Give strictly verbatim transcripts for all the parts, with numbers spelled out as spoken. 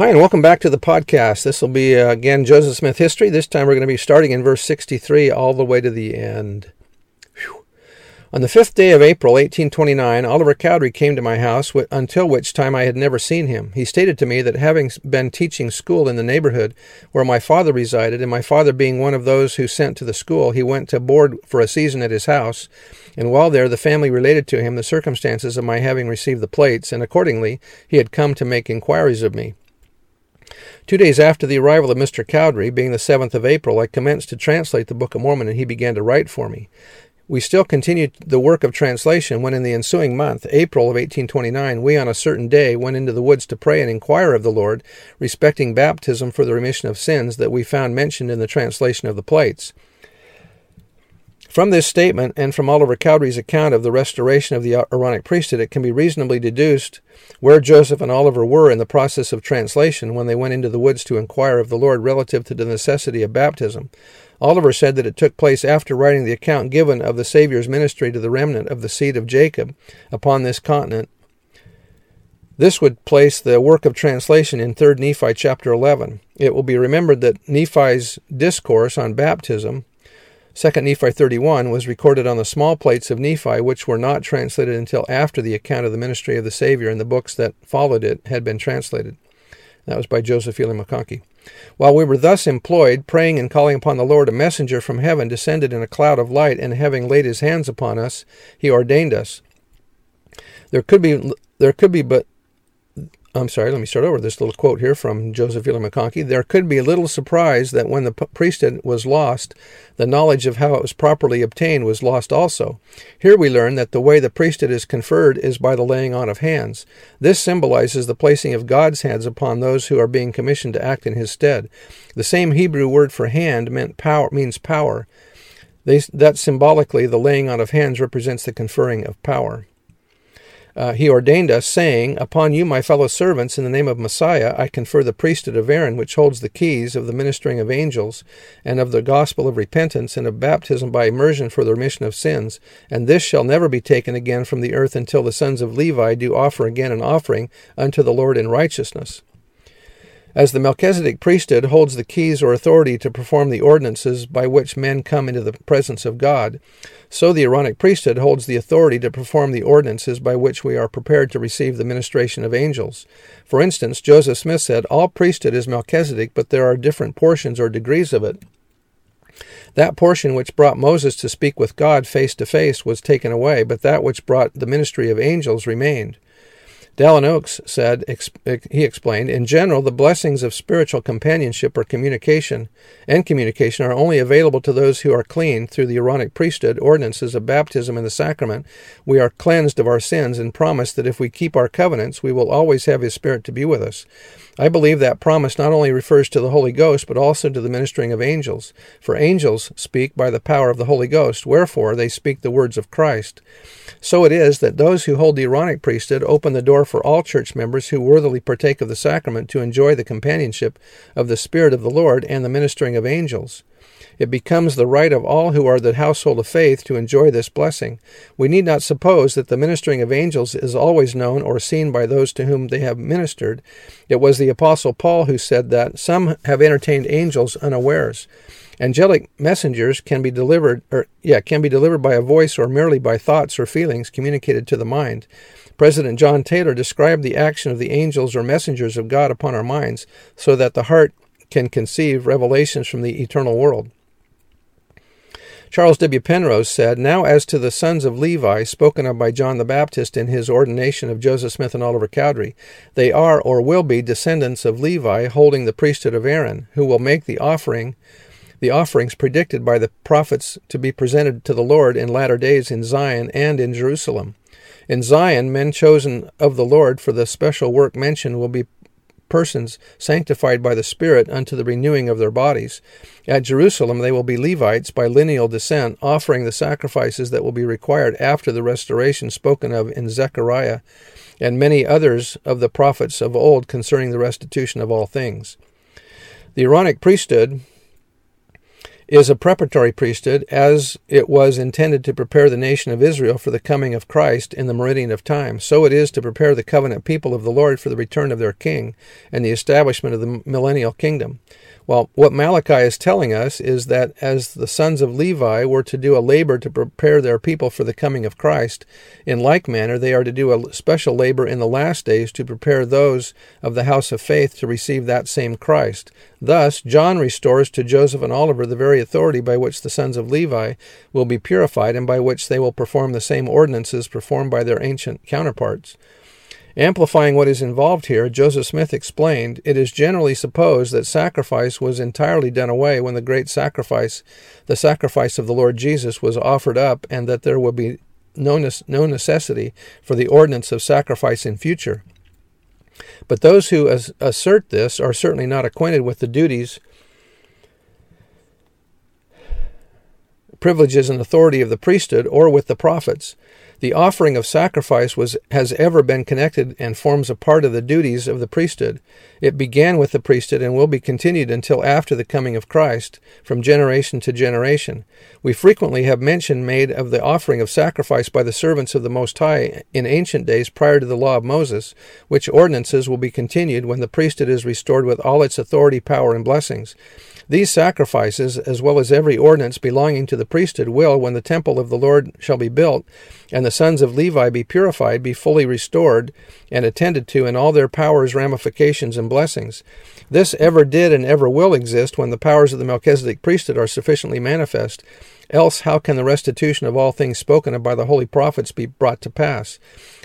Hi, and welcome back to the podcast. This will be, uh, again, Joseph Smith history. This time we're going to be starting in verse sixty-three all the way to the end. Whew. On the fifth day of April, eighteen twenty-nine, Oliver Cowdery came to my house, until which time I had never seen him. He stated to me that having been teaching school in the neighborhood where my father resided, and my father being one of those who sent to the school, he went to board for a season at his house, and while there the family related to him the circumstances of my having received the plates, and accordingly he had come to make inquiries of me. Two days after the arrival of Mister Cowdery, being the seventh of April, I commenced to translate the Book of Mormon, and he began to write for me. We still continued the work of translation when in the ensuing month, April of eighteen twenty-nine, we on a certain day went into the woods to pray and inquire of the Lord respecting baptism for the remission of sins that we found mentioned in the translation of the plates. From this statement, and from Oliver Cowdery's account of the restoration of the Aaronic priesthood, it can be reasonably deduced where Joseph and Oliver were in the process of translation when they went into the woods to inquire of the Lord relative to the necessity of baptism. Oliver said that it took place after writing the account given of the Savior's ministry to the remnant of the seed of Jacob upon this continent. This would place the work of translation in Third Nephi chapter eleven. It will be remembered that Nephi's discourse on baptism, Second Nephi thirty-one, was recorded on the small plates of Nephi, which were not translated until after the account of the ministry of the Savior and the books that followed it had been translated. That was by Joseph Ely McConkie. While we were thus employed, praying and calling upon the Lord, a messenger from heaven descended in a cloud of light, and having laid his hands upon us, he ordained us. There could be, there could be but... I'm sorry, let me start over this little quote here from Joseph Ely McConkie. There could be little surprise that when the priesthood was lost, the knowledge of how it was properly obtained was lost also. Here we learn that the way the priesthood is conferred is by the laying on of hands. This symbolizes the placing of God's hands upon those who are being commissioned to act in his stead. The same Hebrew word for hand meant power, means power. They, that symbolically, the laying on of hands represents the conferring of power. Uh, he ordained us, saying, "Upon you, my fellow servants, in the name of Messiah, I confer the priesthood of Aaron, which holds the keys of the ministering of angels, and of the gospel of repentance, and of baptism by immersion for the remission of sins. And this shall never be taken again from the earth until the sons of Levi do offer again an offering unto the Lord in righteousness." As the Melchizedek priesthood holds the keys or authority to perform the ordinances by which men come into the presence of God, so the Aaronic priesthood holds the authority to perform the ordinances by which we are prepared to receive the ministration of angels. For instance, Joseph Smith said, "All priesthood is Melchizedek, but there are different portions or degrees of it. That portion which brought Moses to speak with God face to face was taken away, but that which brought the ministry of angels remained." Dallin Oaks said, he explained, "In general, the blessings of spiritual companionship or communication and communication are only available to those who are clean through the Aaronic priesthood, ordinances of baptism and the sacrament. We are cleansed of our sins and promised that if we keep our covenants, we will always have his Spirit to be with us. I believe that promise not only refers to the Holy Ghost, but also to the ministering of angels. For angels speak by the power of the Holy Ghost, wherefore they speak the words of Christ. So it is that those who hold the Aaronic priesthood open the door for all church members who worthily partake of the sacrament to enjoy the companionship of the Spirit of the Lord and the ministering of angels. It becomes the right of all who are the household of faith to enjoy this blessing. We need not suppose that the ministering of angels is always known or seen by those to whom they have ministered. It was the Apostle Paul who said that some have entertained angels unawares. Angelic messengers can be delivered, or yeah, can be delivered by a voice or merely by thoughts or feelings communicated to the mind. President John Taylor described the action of the angels or messengers of God upon our minds so that the heart can conceive revelations from the eternal world." Charles W. Penrose said, "Now as to the sons of Levi, spoken of by John the Baptist in his ordination of Joseph Smith and Oliver Cowdery, they are or will be descendants of Levi, holding the priesthood of Aaron, who will make the offering, the offerings predicted by the prophets to be presented to the Lord in latter days in Zion and in Jerusalem. In Zion, men chosen of the Lord for the special work mentioned will be persons sanctified by the Spirit unto the renewing of their bodies. At Jerusalem they will be Levites by lineal descent, offering the sacrifices that will be required after the restoration spoken of in Zechariah, and many others of the prophets of old concerning the restitution of all things. The Aaronic priesthood is a preparatory priesthood, as it was intended to prepare the nation of Israel for the coming of Christ in the meridian of time. So it is to prepare the covenant people of the Lord for the return of their king and the establishment of the millennial kingdom. Well, what Malachi is telling us is that as the sons of Levi were to do a labor to prepare their people for the coming of Christ, in like manner they are to do a special labor in the last days to prepare those of the house of faith to receive that same Christ. Thus, John restores to Joseph and Oliver the very authority by which the sons of Levi will be purified and by which they will perform the same ordinances performed by their ancient counterparts. Amplifying what is involved here, Joseph Smith explained, "It is generally supposed that sacrifice was entirely done away when the great sacrifice, the sacrifice of the Lord Jesus, was offered up, and that there will be no necessity for the ordinance of sacrifice in future. But those who as assert this are certainly not acquainted with the duties, privileges, and authority of the priesthood or with the prophets. The offering of sacrifice was has ever been connected and forms a part of the duties of the priesthood. It began with the priesthood and will be continued until after the coming of Christ, from generation to generation. We frequently have mention made of the offering of sacrifice by the servants of the Most High in ancient days prior to the law of Moses, which ordinances will be continued when the priesthood is restored with all its authority, power, and blessings. These sacrifices, as well as every ordinance belonging to the priesthood, will, when the temple of the Lord shall be built, and the sons of Levi be purified, be fully restored, and attended to in all their powers, ramifications, and blessings. This ever did and ever will exist when the powers of the Melchizedek priesthood are sufficiently manifest. Else how can the restitution of all things spoken of by the holy prophets be brought to pass?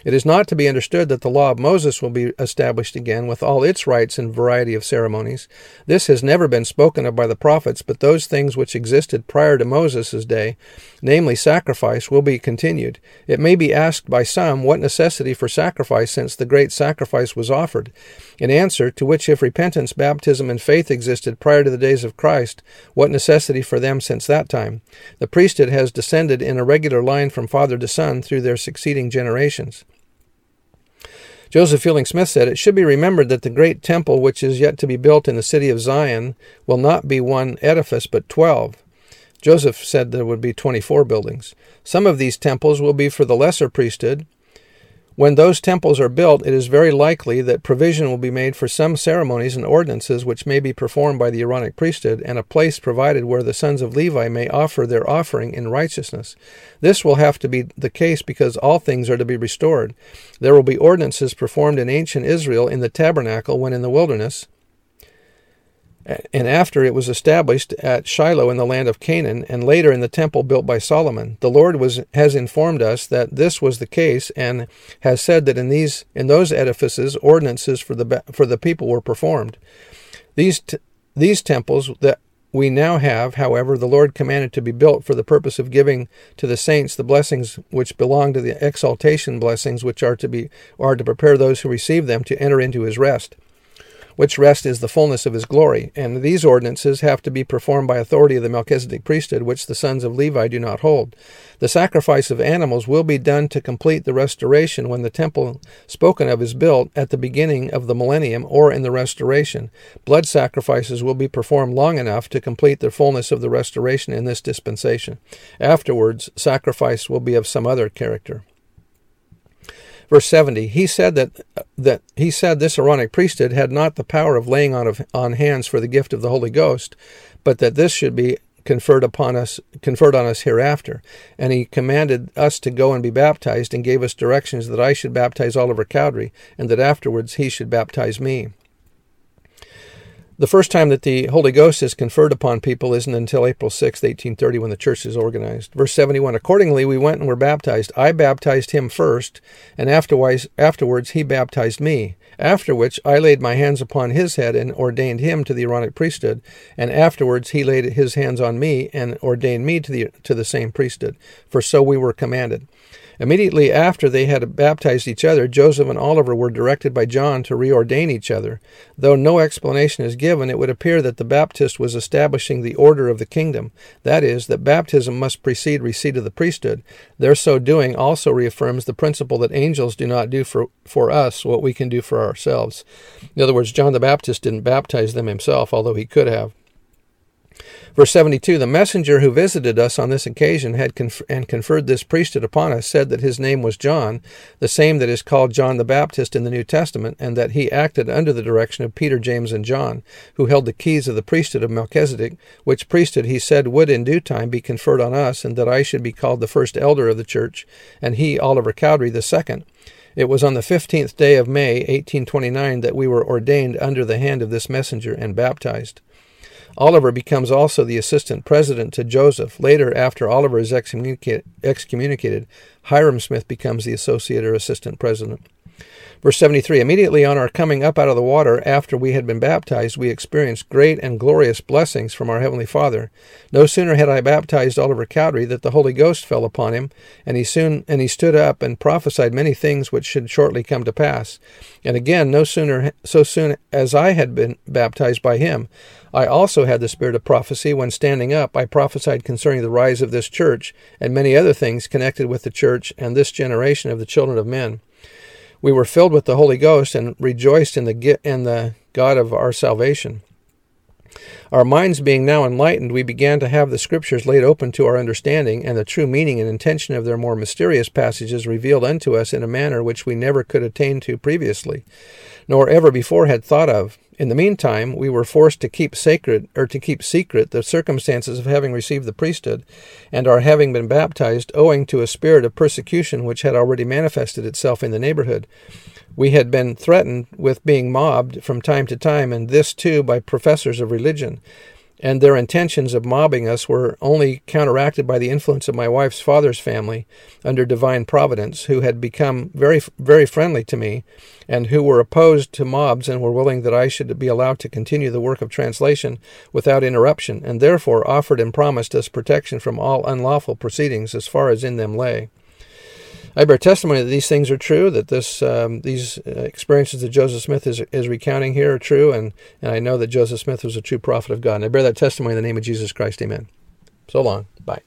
It is not to be understood that the law of Moses will be established again with all its rites and variety of ceremonies. This has never been spoken of by the prophets, but those things which existed prior to Moses' day, namely sacrifice, will be continued. It may be asked by some what necessity for sacrifice since the great sacrifice was offered. In answer, to which if repentance, baptism, and faith existed prior to the days of Christ, what necessity for them since that time? The priesthood has descended in a regular line from father to son through their succeeding generations." Joseph Fielding Smith said, "It should be remembered that the great temple which is yet to be built in the city of Zion will not be one edifice, but twelve. Joseph said there would be twenty-four buildings. Some of these temples will be for the lesser priesthood. When those temples are built, it is very likely that provision will be made for some ceremonies and ordinances which may be performed by the Aaronic priesthood, and a place provided where the sons of Levi may offer their offering in righteousness. This will have to be the case because all things are to be restored. There will be ordinances performed in ancient Israel in the tabernacle when in the wilderness, and after it was established at Shiloh in the land of Canaan, and later in the temple built by Solomon. The Lord was, has informed us that this was the case, and has said that in these in those edifices ordinances for the for the people were performed. These t- these temples that we now have, however, the Lord commanded to be built for the purpose of giving to the saints the blessings which belong to the exaltation blessings which are to be are to prepare those who receive them to enter into His rest, which rest is the fullness of His glory, and these ordinances have to be performed by authority of the Melchizedek priesthood, which the sons of Levi do not hold. The sacrifice of animals will be done to complete the restoration when the temple spoken of is built at the beginning of the millennium or in the restoration. Blood sacrifices will be performed long enough to complete the fullness of the restoration in this dispensation. Afterwards, sacrifice will be of some other character." Verse seventy, he said that that he said this Aaronic priesthood had not the power of laying on of, on hands for the gift of the Holy Ghost, but that this should be conferred upon us, conferred on us hereafter. And he commanded us to go and be baptized, and gave us directions that I should baptize Oliver Cowdery, and that afterwards he should baptize me. The first time that the Holy Ghost is conferred upon people isn't until April sixth, eighteen thirty, when the church is organized. Verse seventy-one, "Accordingly we went and were baptized. I baptized him first, and afterwards he baptized me. After which I laid my hands upon his head and ordained him to the Aaronic priesthood, and afterwards he laid his hands on me and ordained me to the to the same priesthood. For so we were commanded." Immediately after they had baptized each other, Joseph and Oliver were directed by John to reordain each other. Though no explanation is given, it would appear that the Baptist was establishing the order of the kingdom, that is, that baptism must precede receipt of the priesthood. Their so doing also reaffirms the principle that angels do not do for, for us what we can do for ourselves. In other words, John the Baptist didn't baptize them himself, although he could have. Verse seventy-two, the messenger who visited us on this occasion had conf- and conferred this priesthood upon us said that his name was John, the same that is called John the Baptist in the New Testament, and that he acted under the direction of Peter, James, and John, who held the keys of the priesthood of Melchizedek, which priesthood he said would in due time be conferred on us, and that I should be called the first elder of the church, and he, Oliver Cowdery, the second. It was on the fifteenth day of May, eighteen twenty-nine, that we were ordained under the hand of this messenger and baptized. Oliver becomes also the assistant president to Joseph. Later, after Oliver is excommunicated, Hiram Smith becomes the associate or assistant president. Verse seventy-three, immediately on our coming up out of the water, after we had been baptized, we experienced great and glorious blessings from our Heavenly Father. No sooner had I baptized Oliver Cowdery that the Holy Ghost fell upon him, and he soon and he stood up and prophesied many things which should shortly come to pass. And again, no sooner so soon as I had been baptized by him, I also had the spirit of prophecy. When standing up, I prophesied concerning the rise of this church and many other things connected with the church and this generation of the children of men. We were filled with the Holy Ghost and rejoiced in the in the God of our salvation. Our minds being now enlightened, we began to have the Scriptures laid open to our understanding, and the true meaning and intention of their more mysterious passages revealed unto us in a manner which we never could attain to previously, nor ever before had thought of. In the meantime, we were forced to keep sacred or to keep secret the circumstances of having received the priesthood and our having been baptized, owing to a spirit of persecution which had already manifested itself in the neighborhood. We had been threatened with being mobbed from time to time, and this too by professors of religion, and their intentions of mobbing us were only counteracted by the influence of my wife's father's family under divine providence, who had become very, very friendly to me, and who were opposed to mobs and were willing that I should be allowed to continue the work of translation without interruption, and therefore offered and promised us protection from all unlawful proceedings as far as in them lay. I bear testimony that these things are true, that this um, these experiences that Joseph Smith is is recounting here are true, and, and I know that Joseph Smith was a true prophet of God. And I bear that testimony in the name of Jesus Christ. Amen. So long. Bye.